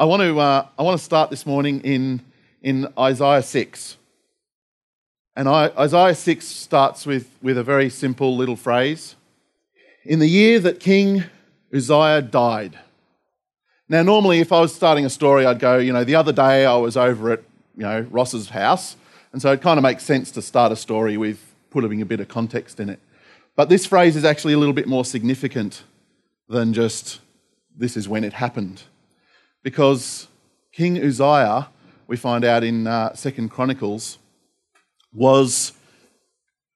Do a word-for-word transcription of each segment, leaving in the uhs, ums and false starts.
I want to uh, I want to start this morning in in Isaiah six, and I, Isaiah six starts with with a very simple little phrase: "In the year that King Uzziah died." Now, normally, if I was starting a story, I'd go, you know, the other day I was over at you know Ross's house, and so it kind of makes sense to start a story with putting a bit of context in it. But this phrase is actually a little bit more significant than just "this is when it happened," because King Uzziah, we find out in uh, Second Chronicles, was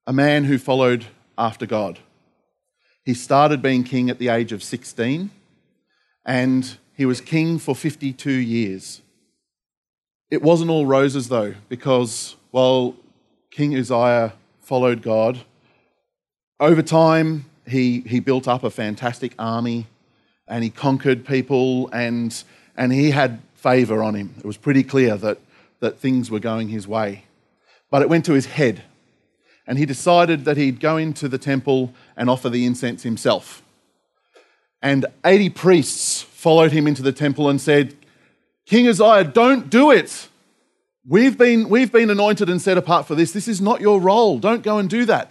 a man who followed after God. He started being king at the age of sixteen, and he was king for fifty-two years. It wasn't all roses though, because while King Uzziah followed God, over time he he built up a fantastic army, and he conquered people, and and he had favour on him. It was pretty clear that, that things were going his way. But it went to his head, and he decided that he'd go into the temple and offer the incense himself. And eighty priests followed him into the temple and said, "King Uzziah, don't do it. We've been, we've been anointed and set apart for this. This is not your role. Don't go and do that."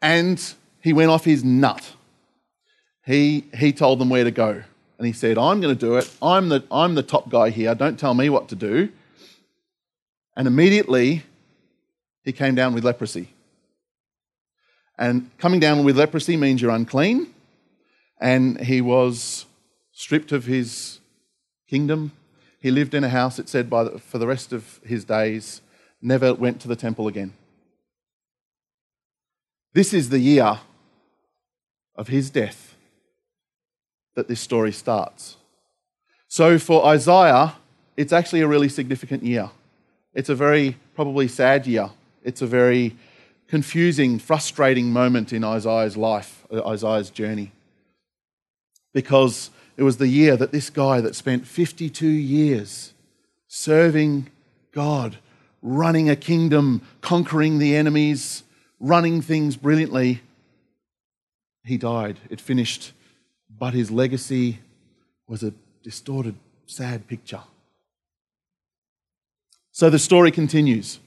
And he went off his nut. He he told them where to go, and he said, "I'm going to do it. I'm the I'm the top guy here. Don't tell me what to do." And immediately, he came down with leprosy. And coming down with leprosy means you're unclean, and he was stripped of his kingdom. He lived in a house, it said, by the, for the rest of his days, never went to the temple again. This is the year of his death that this story starts. So for Isaiah, it's actually a really significant year. It's a very probably sad year. It's a very confusing, frustrating moment in Isaiah's life, Isaiah's journey, because it was the year that this guy that spent fifty-two years serving God, running a kingdom, conquering the enemies, running things brilliantly, he died. It finished. But his legacy was a distorted, sad picture. So the story continues.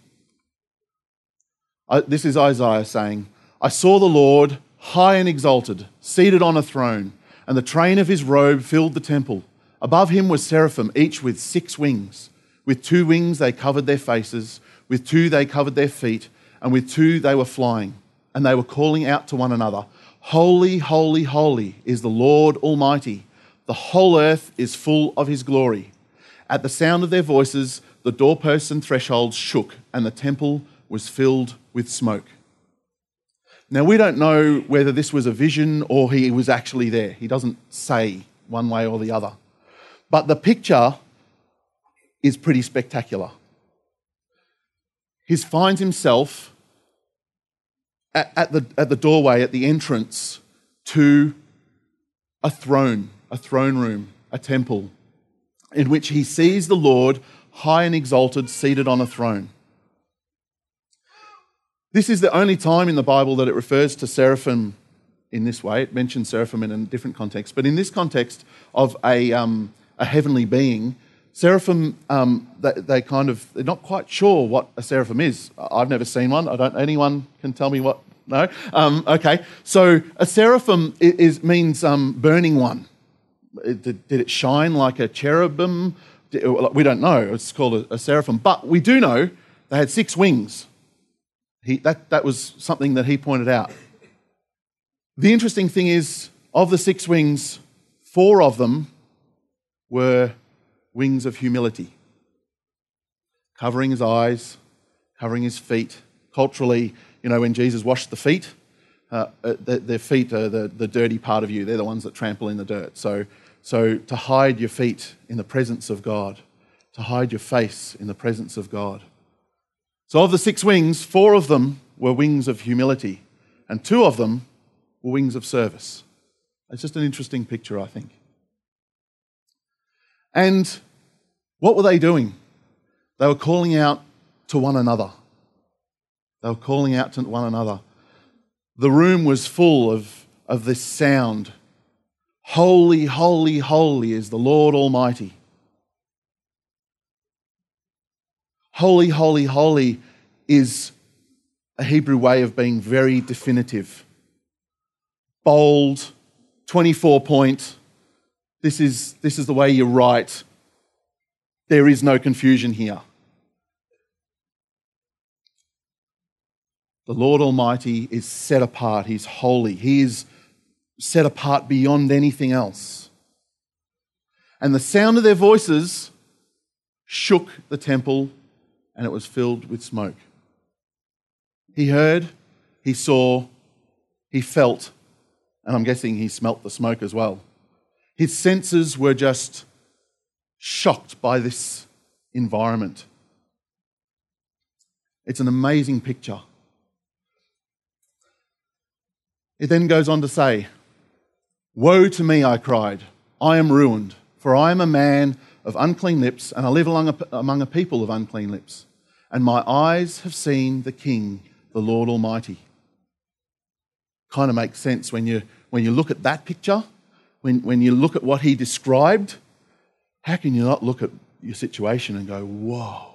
This is Isaiah saying, "I saw the Lord high and exalted, seated on a throne, and the train of his robe filled the temple. Above him were seraphim, each with six wings. With two wings they covered their faces, with two they covered their feet, and with two they were flying, and they were calling out to one another, 'Holy, holy, holy is the Lord Almighty. The whole earth is full of his glory.' At the sound of their voices, the doorposts and thresholds shook, and the temple was filled with smoke." Now, we don't know whether this was a vision or he was actually there. He doesn't say one way or the other. But the picture is pretty spectacular. He finds himself at the at the doorway, at the entrance to a throne, a throne room, a temple, in which he sees the Lord high and exalted, seated on a throne. This is the only time in the Bible that it refers to seraphim in this way. It mentions seraphim in a different context, but in this context of a um, a heavenly being, seraphim, um, they, they kind of, they're not quite sure what a seraphim is. I've never seen one. I don't, anyone can tell me what, no? Um, okay, so a seraphim is, means um, burning one. It, did, did it shine like a cherubim? We don't know. It's called a, a seraphim. But we do know they had six wings. He, that, that was something that he pointed out. The interesting thing is, of the six wings, four of them were wings of humility, covering his eyes, covering his feet. Culturally, you know, when Jesus washed the feet, uh, the, their feet are the, the dirty part of you. They're the ones that trample in the dirt. So, so to hide your feet in the presence of God, to hide your face in the presence of God. So of the six wings, four of them were wings of humility, and two of them were wings of service. It's just an interesting picture, I think. And what were they doing? They were calling out to one another. They were calling out to one another. The room was full of, of this sound. "Holy, holy, holy is the Lord Almighty. Holy, holy, holy is a Hebrew way of being very definitive. Bold, twenty-four point, this is, this is the way you write. There is no confusion here. The Lord Almighty is set apart. He's holy. He is set apart beyond anything else. And the sound of their voices shook the temple, and it was filled with smoke. He heard, he saw, he felt, and I'm guessing he smelt the smoke as well. His senses were just shocked by this environment. It's an amazing picture. It then goes on to say, "Woe to me, I cried, I am ruined, for I am a man of unclean lips, and I live among a people of unclean lips. And my eyes have seen the King, the Lord Almighty." Kind of makes sense when you, when you look at that picture, when, when you look at what he described. How can you not look at your situation and go, whoa,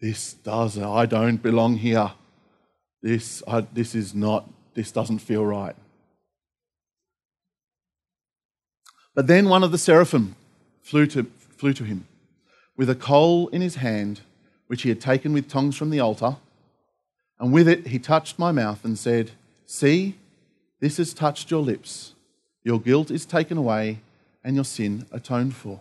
this does, I don't belong here. This, I, this is not, this doesn't feel right. But then one of the seraphim flew to, flew to him with a coal in his hand, which he had taken with tongs from the altar, and with it he touched my mouth and said, "See, this has touched your lips. Your guilt is taken away and your sin atoned for."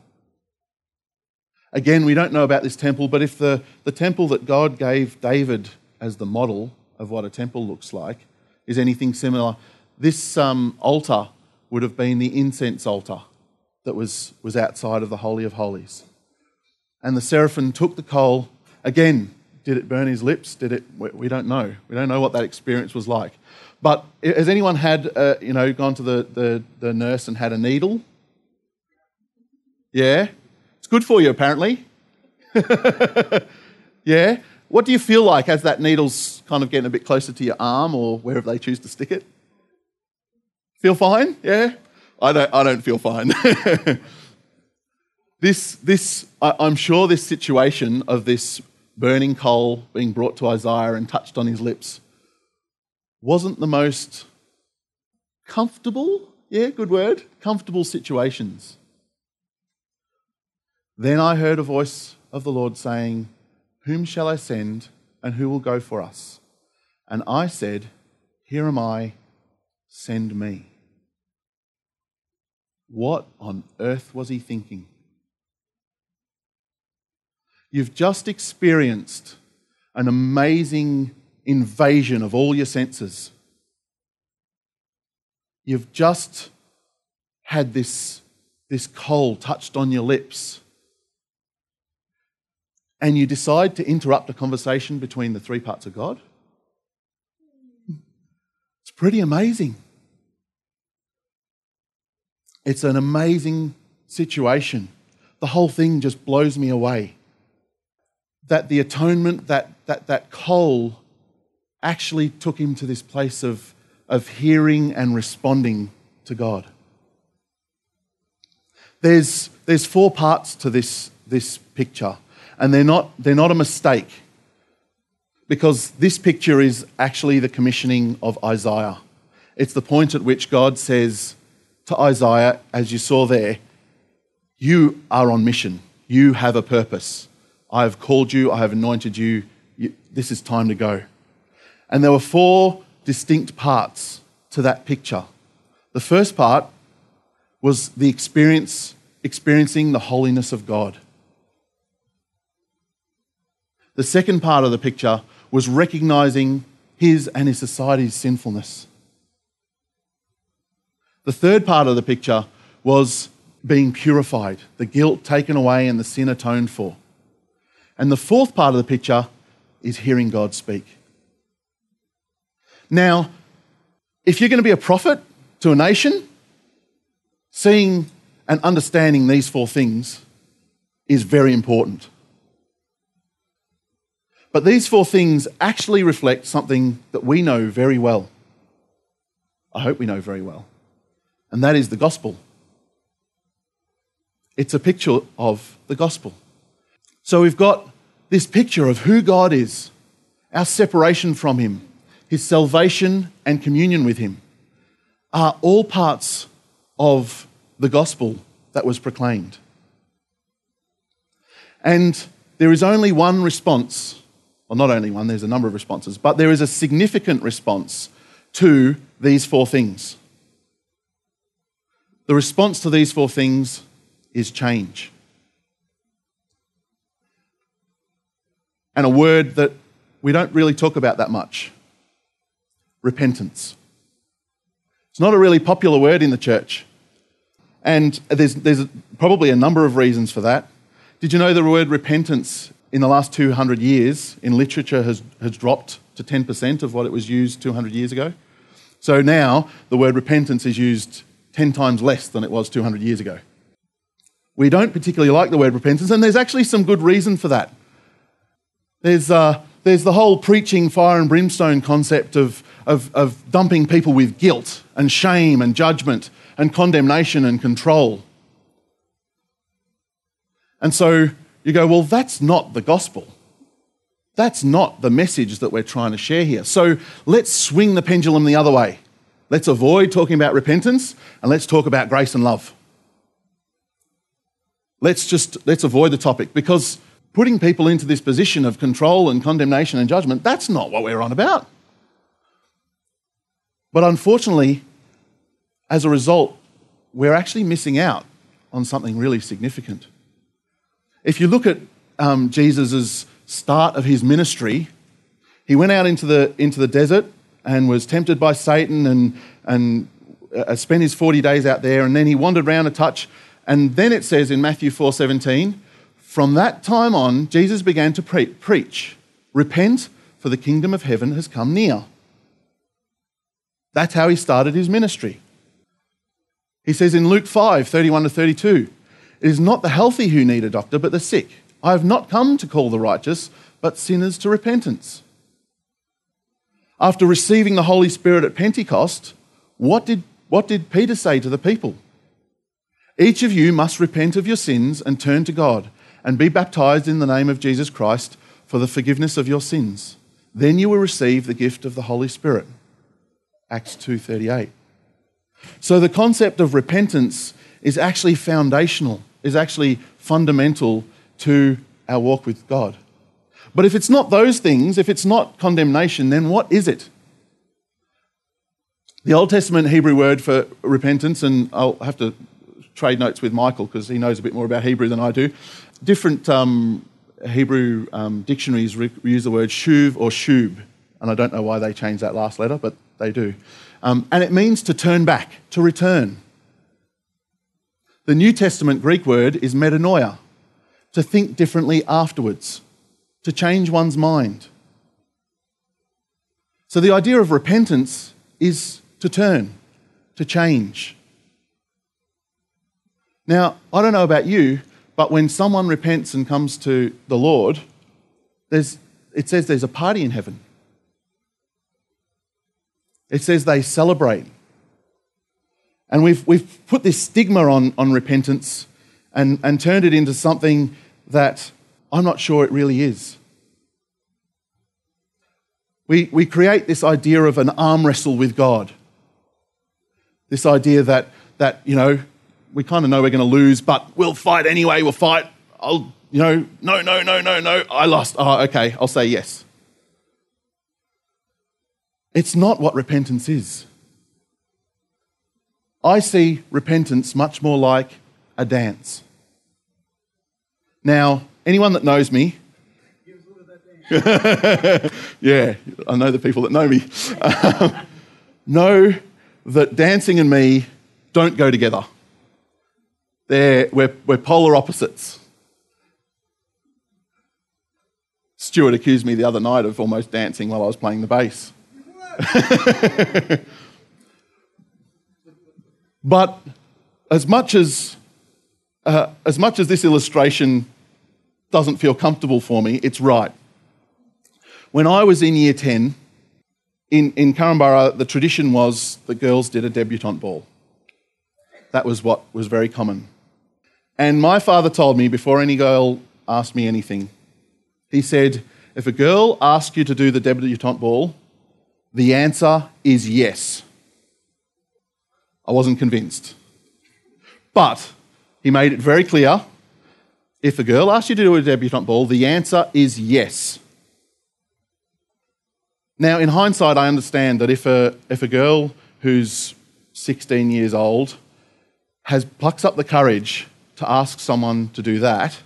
Again, we don't know about this temple, but if the, the temple that God gave David as the model of what a temple looks like is anything similar, this um, altar would have been the incense altar that was, was outside of the Holy of Holies. And the seraphim took the coal. Again, did it burn his lips? Did it? We don't know. We don't know what that experience was like. But has anyone had, uh, you know, gone to the, the, the nurse and had a needle? Yeah? It's good for you, apparently. Yeah? What do you feel like as that needle's kind of getting a bit closer to your arm or wherever they choose to stick it? Feel fine? Yeah? I don't, I don't feel fine. This, this, I, I'm sure this situation of this burning coal being brought to Isaiah and touched on his lips wasn't the most comfortable, yeah, good word, comfortable situations. Then I heard a voice of the Lord saying, "Whom shall I send, and who will go for us?" And I said, "Here am I, send me." What on earth was he thinking? You've just experienced an amazing invasion of all your senses. You've just had this, this coal touched on your lips. And you decide to interrupt a conversation between the three parts of God? It's pretty amazing. It's an amazing situation. The whole thing just blows me away. That the atonement, that that that coal actually took him to this place of, of hearing and responding to God. There's there's four parts to this this picture, and they're not they're not a mistake, because this picture is actually the commissioning of Isaiah. It's the point at which God says to Isaiah, as you saw there, you are on mission, you have a purpose. I have called you, I have anointed you, you, this is time to go. And there were four distinct parts to that picture. The first part was the experience, experiencing the holiness of God. The second part of the picture was recognizing his and his society's sinfulness. The third part of the picture was being purified, the guilt taken away and the sin atoned for. And the fourth part of the picture is hearing God speak. Now, if you're going to be a prophet to a nation, seeing and understanding these four things is very important. But these four things actually reflect something that we know very well. I hope we know very well. And that is the gospel. It's a picture of the gospel. So we've got this picture of who God is, our separation from Him, His salvation and communion with Him, are all parts of the gospel that was proclaimed. And there is only one response, well, not only one, there's a number of responses, but there is a significant response to these four things. The response to these four things is change. And a word that we don't really talk about that much, repentance. It's not a really popular word in the church. And there's, there's probably a number of reasons for that. Did you know the word repentance in the last two hundred years in literature has, has dropped to ten percent of what it was used two hundred years ago? So now the word repentance is used ten times less than it was two hundred years ago. We don't particularly like the word repentance, and there's actually some good reason for that. There's, uh, there's the whole preaching fire and brimstone concept of, of, of dumping people with guilt and shame and judgment and condemnation and control. And so you go, well, that's not the gospel. That's not the message that we're trying to share here. So let's swing the pendulum the other way. Let's avoid talking about repentance and let's talk about grace and love. Let's just, let's avoid the topic, because putting people into this position of control and condemnation and judgment, that's not what we're on about. But unfortunately, as a result, we're actually missing out on something really significant. If you look at um, Jesus' start of his ministry, he went out into the, into the desert and was tempted by Satan and, and uh, spent his forty days out there, and then he wandered around a touch. And then it says in Matthew four seventeen, from that time on, Jesus began to pre- preach, repent, for the kingdom of heaven has come near. That's how he started his ministry. He says in Luke five, thirty-one to thirty-two, it is not the healthy who need a doctor, but the sick. I have not come to call the righteous, but sinners to repentance. After receiving the Holy Spirit at Pentecost, what did, what did Peter say to the people? Each of you must repent of your sins and turn to God and be baptized in the name of Jesus Christ for the forgiveness of your sins. Then you will receive the gift of the Holy Spirit. Acts two thirty-eight. So the concept of repentance is actually foundational, is actually fundamental to our walk with God. But if it's not those things, if it's not condemnation, then what is it? The Old Testament Hebrew word for repentance, and I'll have to trade notes with Michael because he knows a bit more about Hebrew than I do. Different um, Hebrew um, dictionaries re- use the word shuv or shub, and I don't know why they changed that last letter, but they do. Um, and it means to turn back, to return. The New Testament Greek word is metanoia, to think differently afterwards, to change one's mind. So the idea of repentance is to turn, to change. Now, I don't know about you, but when someone repents and comes to the Lord, there's, it says there's a party in heaven. It says they celebrate. And we've we've put this stigma on, on repentance and, and turned it into something that I'm not sure it really is. We we create this idea of an arm wrestle with God. This idea that that, you know, we kind of know we're going to lose, but we'll fight anyway, we'll fight. I'll, you know, no, no, no, no, no, I lost. Oh, okay, I'll say yes. It's not what repentance is. I see repentance much more like a dance. Now, anyone that knows me... Give us a look at that dance. Yeah, I know the people that know me. Um, know that dancing and me don't go together. They're, we're, we're polar opposites. Stuart accused me the other night of almost dancing while I was playing the bass. But as much as uh, as much as this illustration doesn't feel comfortable for me, it's right. When I was in year ten, in, in Currumburra, the tradition was the girls did a debutante ball. That was what was very common. And my father told me, before any girl asked me anything, He said, if a girl asks you to do the debutante ball, the answer is yes. I wasn't convinced. But he made it very clear, if a girl asks you to do a debutante ball, the answer is yes. Now, in hindsight, I understand that if a, if a girl who's sixteen years old has plucks up the courage to ask someone to do that,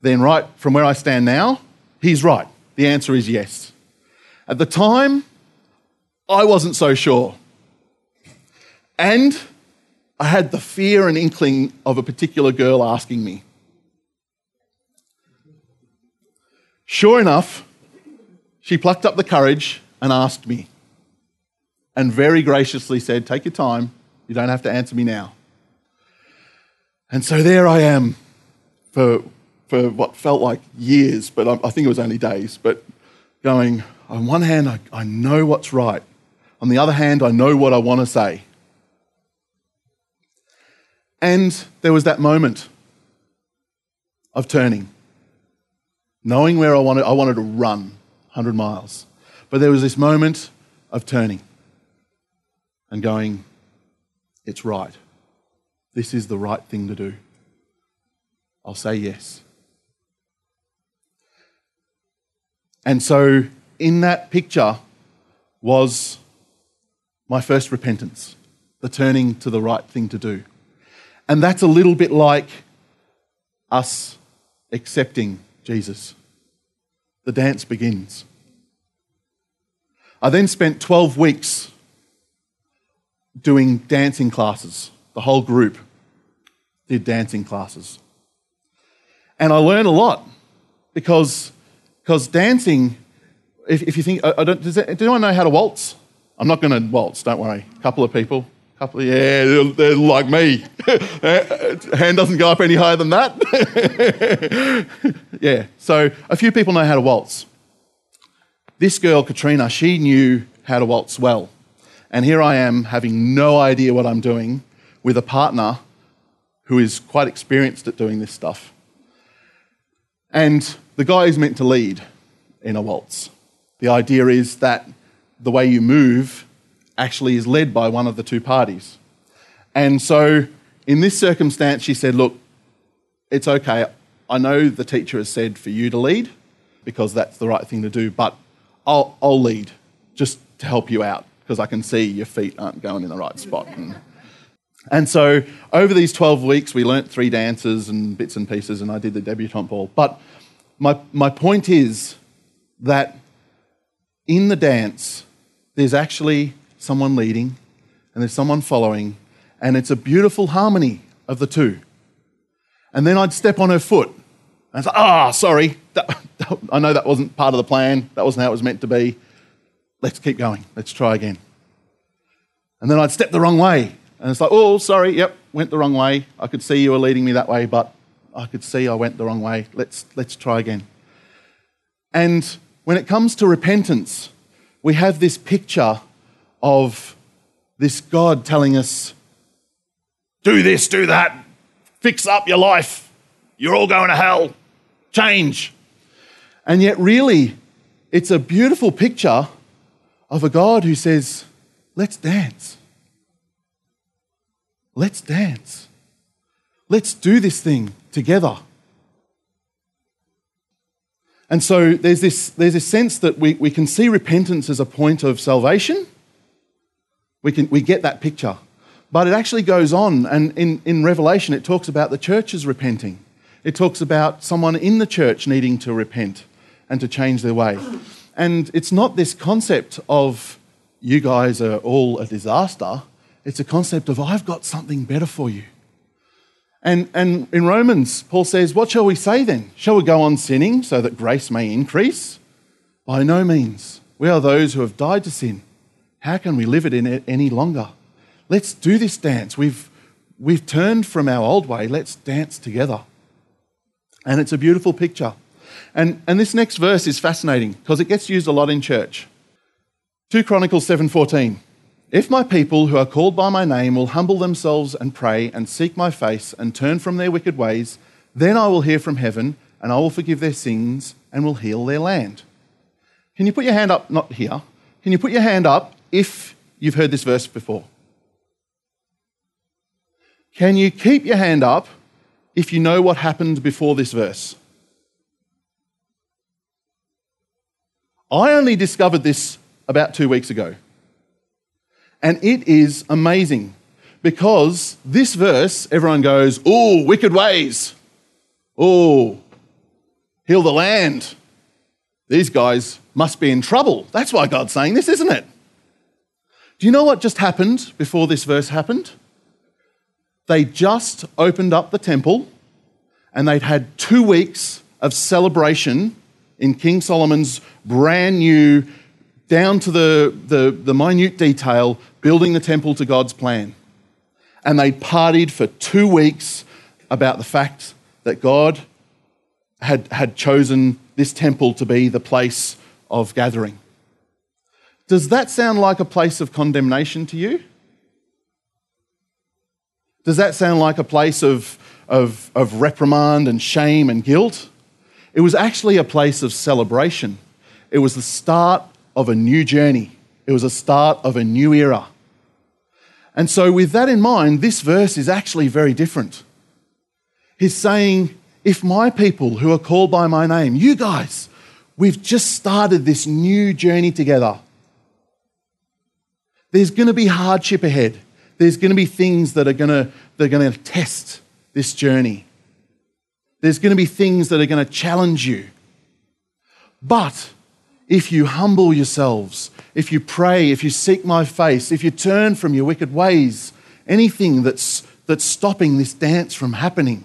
then right from where I stand now, he's right. The answer is yes. At the time, I wasn't so sure. And I had the fear and inkling of a particular girl asking me. Sure enough, she plucked up the courage and asked me, and very graciously said, take your time, you don't have to answer me now. And so there I am for, for what felt like years, but I, I think it was only days, but going, on one hand, I, I know what's right. On the other hand, I know what I want to say. And there was that moment of turning, knowing where I wanted, I wanted to run one hundred miles. But there was this moment of turning and going, it's right. This is the right thing to do. I'll say yes. And so in that picture was my first repentance, the turning to the right thing to do. And that's a little bit like us accepting Jesus. The dance begins. I then spent twelve weeks doing dancing classes. The whole group did dancing classes. And I learned a lot because, because dancing, if, if you think, I don't, does it, do anyone know how to waltz? I'm not going to waltz, don't worry. A couple of people. Couple of, yeah, they're, they're like me. Hand doesn't go up any higher than that. Yeah, so a few people know how to waltz. This girl, Katrina, she knew how to waltz well. And here I am having no idea what I'm doing with a partner who is quite experienced at doing this stuff. And the guy is meant to lead in a waltz. The idea is that the way you move actually is led by one of the two parties. And so in this circumstance, she said, look, it's okay. I know the teacher has said for you to lead because that's the right thing to do, but I'll, I'll lead just to help you out because I can see your feet aren't going in the right spot. And, and so over these twelve weeks, we learnt three dances and bits and pieces, and I did the debutante ball. But my, my point is that in the dance, there's actually someone leading, and there's someone following, and it's a beautiful harmony of the two. And then I'd step on her foot, and I'd say, ah, oh, sorry, that, that, I know that wasn't part of the plan, that wasn't how it was meant to be, let's keep going, let's try again. And then I'd step the wrong way, and it's like, oh, sorry, yep, went the wrong way, I could see you were leading me that way, but I could see I went the wrong way, let's, let's try again. And when it comes to repentance, we have this picture of this God telling us, do this, do that, fix up your life, you're all going to hell, change. And yet really, it's a beautiful picture of a God who says, let's dance. Let's dance. Let's do this thing together. And so there's this, there's this sense that we, we can see repentance as a point of salvation. We can we get that picture. But it actually goes on, and in, in Revelation it talks about the churches repenting. It talks about someone in the church needing to repent and to change their way. And it's not this concept of you guys are all a disaster. It's a concept of I've got something better for you. And, and in Romans, Paul says, what shall we say then? Shall we go on sinning so that grace may increase? By no means. We are those who have died to sin. How can we live it in it any longer? Let's do this dance. We've, we've turned from our old way. Let's dance together. And it's a beautiful picture. And, and this next verse is fascinating because it gets used a lot in church. Second Chronicles seven fourteen. If my people who are called by my name will humble themselves and pray and seek my face and turn from their wicked ways, then I will hear from heaven and I will forgive their sins and will heal their land. Can you put your hand up, not here, can you put your hand up if you've heard this verse before? Can you keep your hand up if you know what happened before this verse? I only discovered this about two weeks ago. And it is amazing because this verse, everyone goes, "Oh, wicked ways. Oh, heal the land. These guys must be in trouble. That's why God's saying this, isn't it?" Do you know what just happened before this verse happened? They just opened up the temple and they'd had two weeks of celebration in King Solomon's brand new, down to the, the, the minute detail, building the temple to God's plan. And they partied for two weeks about the fact that God had, had chosen this temple to be the place of gathering. Does that sound like a place of condemnation to you? Does that sound like a place of, of, of reprimand and shame and guilt? It was actually a place of celebration. It was the start of a new journey. It was a start of a new era. And so with that in mind, this verse is actually very different. He's saying, if my people who are called by my name, you guys, we've just started this new journey together. There's going to be hardship ahead. There's going to be things that are going to, that are going to test this journey. There's going to be things that are going to challenge you. But if you humble yourselves, if you pray, if you seek my face, if you turn from your wicked ways, anything that's, that's stopping this dance from happening,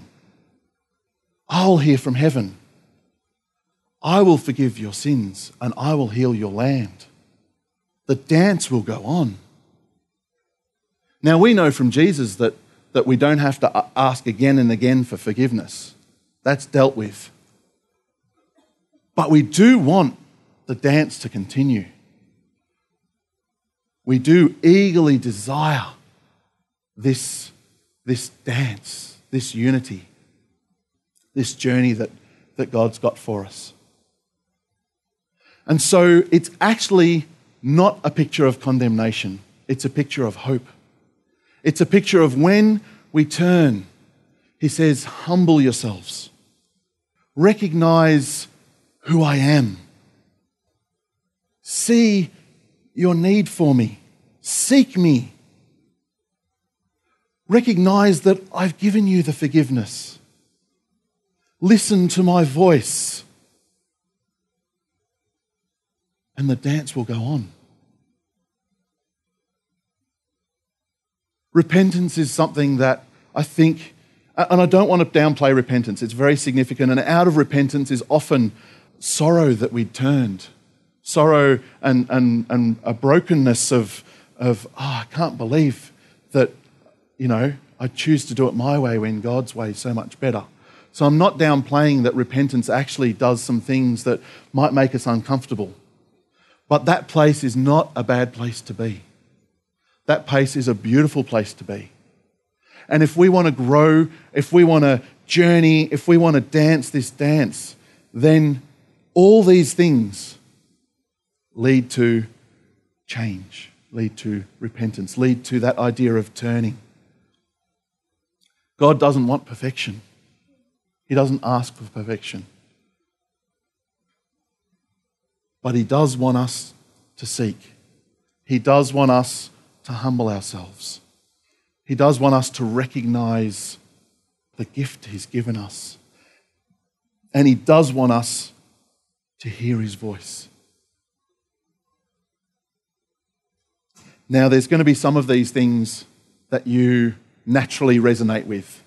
I'll hear from heaven. I will forgive your sins and I will heal your land. The dance will go on. Now, we know from Jesus that, that we don't have to ask again and again for forgiveness. That's dealt with. But we do want the dance to continue. We do eagerly desire this, this dance, this unity, this journey that, that God's got for us. And so it's actually not a picture of condemnation. It's a picture of hope. It's a picture of when we turn, he says, humble yourselves. Recognize who I am. See your need for me. Seek me. Recognize that I've given you the forgiveness. Listen to my voice. And the dance will go on. Repentance is something that I think, and I don't want to downplay repentance, it's very significant, and out of repentance is often sorrow that we turned, sorrow and, and, and a brokenness of, of, oh, I can't believe that, you know, I choose to do it my way when God's way is so much better. So I'm not downplaying that repentance actually does some things that might make us uncomfortable, but that place is not a bad place to be. That place is a beautiful place to be. And if we want to grow, if we want to journey, if we want to dance this dance, then all these things lead to change, lead to repentance, lead to that idea of turning. God doesn't want perfection. He doesn't ask for perfection. But he does want us to seek. He does want us to humble ourselves. He does want us to recognize the gift he's given us. And he does want us to hear his voice. Now, there's going to be some of these things that you naturally resonate with.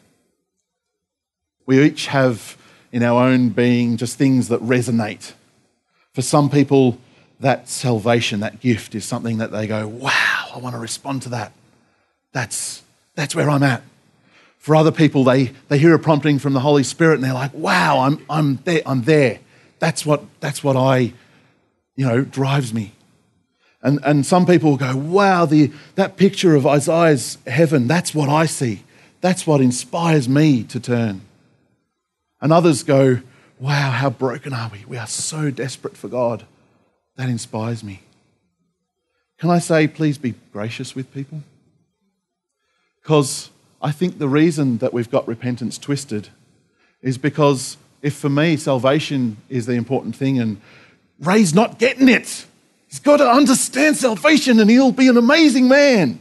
We each have in our own being just things that resonate. For some people, that salvation, that gift is something that they go, wow, I want to respond to that. That's that's where I'm at. For other people, they, they hear a prompting from the Holy Spirit and they're like, wow, I'm I'm there, I'm there. That's what that's what I, you know, drives me. And and some people go, wow, the that picture of Isaiah's heaven, that's what I see. That's what inspires me to turn. And others go, wow, how broken are we? We are so desperate for God. That inspires me. Can I say, please be gracious with people? Because I think the reason that we've got repentance twisted is because if for me salvation is the important thing and Ray's not getting it, he's got to understand salvation and he'll be an amazing man.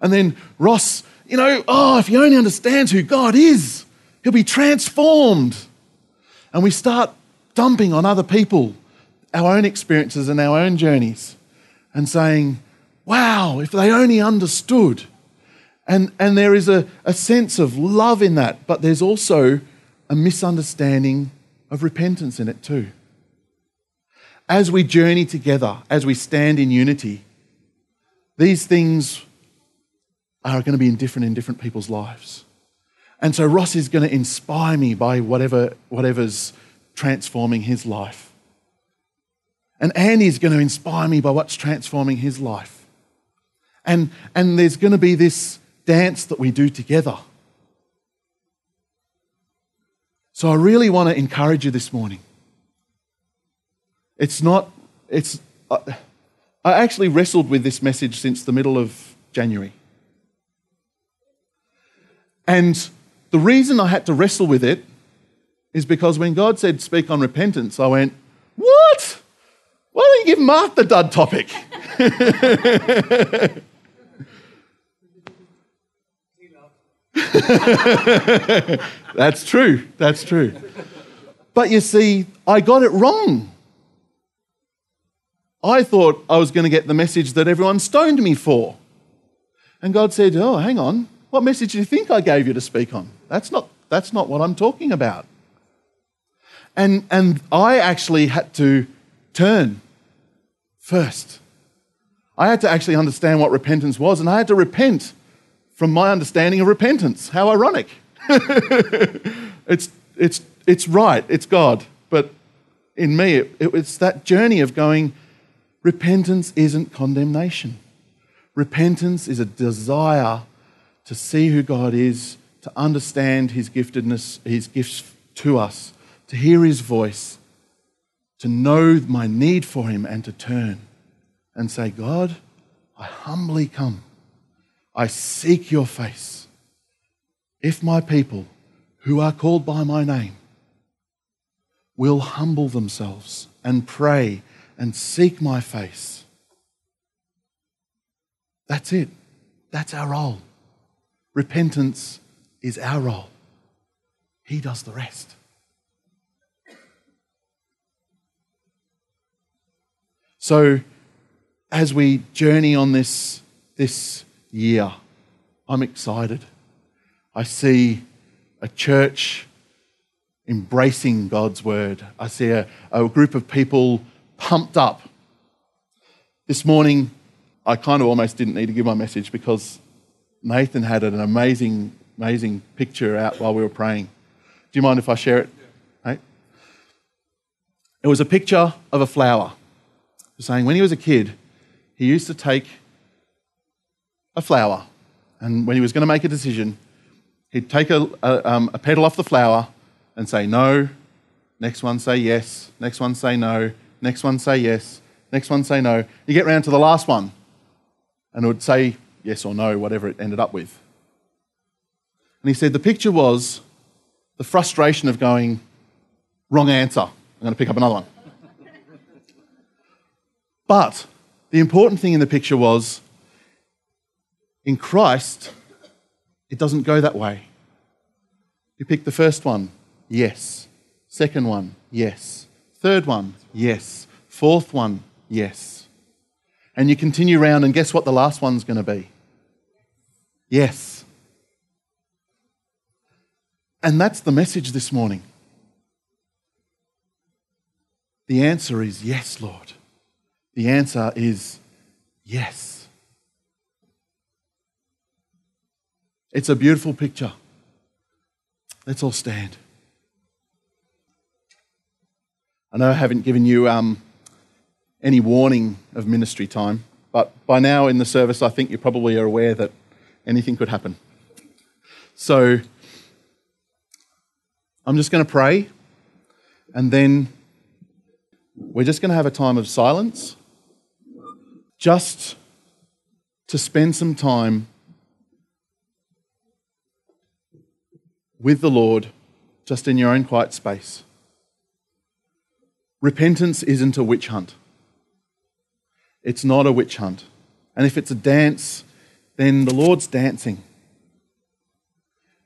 And then Ross, you know, oh, if he only understands who God is, he'll be transformed. And we start dumping on other people our own experiences and our own journeys and saying, wow, if they only understood. And, and there is a, a sense of love in that, but there's also a misunderstanding of repentance in it too. As we journey together, as we stand in unity, these things are going to be different in different people's lives. And so Ross is going to inspire me by whatever whatever's transforming his life. And Andy's going to inspire me by what's transforming his life. And, and there's going to be this dance that we do together. So I really want to encourage you this morning. It's not, it's, I, I actually wrestled with this message since the middle of January. And the reason I had to wrestle with it is because when God said, speak on repentance, I went, what? Why don't you give Mark the dud topic? That's true. That's true. But you see, I got it wrong. I thought I was going to get the message that everyone stoned me for. And God said, oh, hang on. What message do you think I gave you to speak on? That's not, that's not what I'm talking about. And, and I actually had to turn first. I had to actually understand what repentance was, and I had to repent from my understanding of repentance. How ironic. It's, it's, it's right, it's God. But in me, it, it, it's that journey of going, repentance isn't condemnation. Repentance is a desire to see who God is, to understand his giftedness, his gifts to us, to hear his voice, to know my need for him and to turn and say, God, I humbly come. I seek your face. If my people who are called by my name will humble themselves and pray and seek my face. That's it. That's our role. Repentance is our role. He does the rest. So as we journey on this, this year, I'm excited. I see a church embracing God's word. I see a, a group of people pumped up. This morning, I kind of almost didn't need to give my message because Nathan had an amazing, amazing picture out while we were praying. Do you mind if I share it? Yeah. Hey? It was a picture of a flower. Saying when he was a kid, he used to take a flower, and when he was going to make a decision, he'd take a, a, um, a petal off the flower and say no, next one say yes, next one say no, next one say yes, next one say no. You get round to the last one, and it would say yes or no, whatever it ended up with. And he said the picture was the frustration of going, wrong answer, I'm going to pick up another one. But the important thing in the picture was, in Christ, it doesn't go that way. You pick the first one, yes. Second one, yes. Third one, yes. Fourth one, yes. And you continue round, and guess what the last one's going to be? Yes. And that's the message this morning. The answer is yes, Lord. The answer is yes. It's a beautiful picture. Let's all stand. I know I haven't given you um, any warning of ministry time, but by now in the service, I think you probably are aware that anything could happen. So I'm just going to pray, And then we're just going to have a time of silence, just to spend some time with the Lord, just in your own quiet space. Repentance isn't a witch hunt. It's not a witch hunt. And if it's a dance, then the Lord's dancing.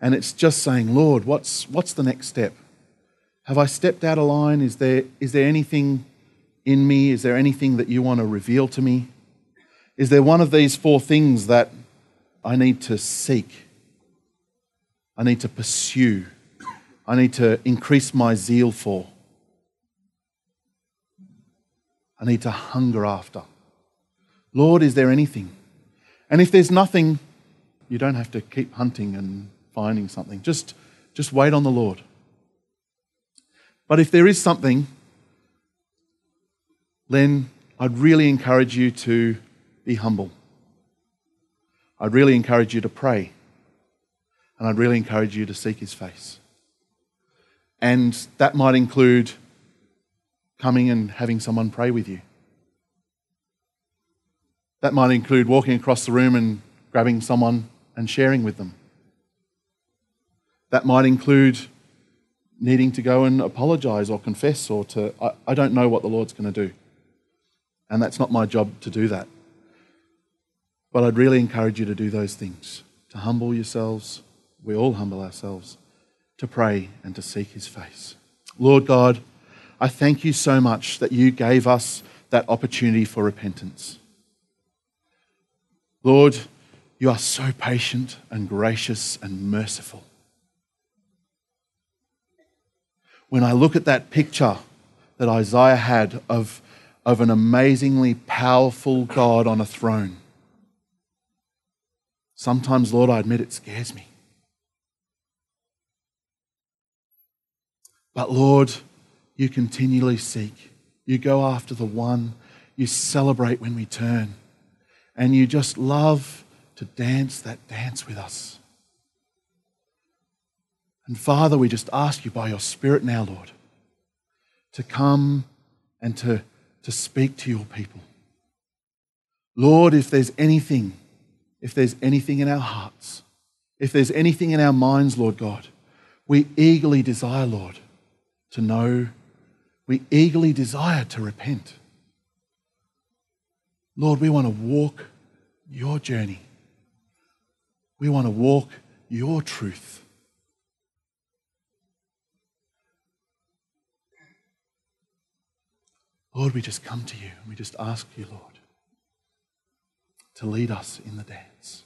And it's just saying, Lord, what's what's the next step? Have I stepped out of line? Is there is there anything in me? Is there anything that you want to reveal to me? Is there one of these four things that I need to seek? I need to pursue? I need to increase my zeal for? I need to hunger after? Lord, is there anything? And if there's nothing, you don't have to keep hunting and finding something. Just, just wait on the Lord. But if there is something, then I'd really encourage you to be humble. I'd really encourage you to pray. And I'd really encourage you to seek His face. And that might include coming and having someone pray with you. That might include walking across the room and grabbing someone and sharing with them. That might include needing to go and apologise or confess or to, I, I don't know what the Lord's going to do. And that's not my job to do that. But I'd really encourage you to do those things, to humble yourselves. We all humble ourselves, to pray and to seek His face. Lord God, I thank you so much that you gave us that opportunity for repentance. Lord, you are so patient and gracious and merciful. When I look at that picture that Isaiah had of, of an amazingly powerful God on a throne, sometimes, Lord, I admit it scares me. But Lord, you continually seek. You go after the one. You celebrate when we turn. And you just love to dance that dance with us. And Father, we just ask you by your Spirit now, Lord, to come and to, to speak to your people. Lord, if there's anything, if there's anything in our hearts, if there's anything in our minds, Lord God, we eagerly desire, Lord, to know. We eagerly desire to repent. Lord, we want to walk your journey. We want to walk your truth. Lord, we just come to you and we just ask you, Lord, to lead us in the dance.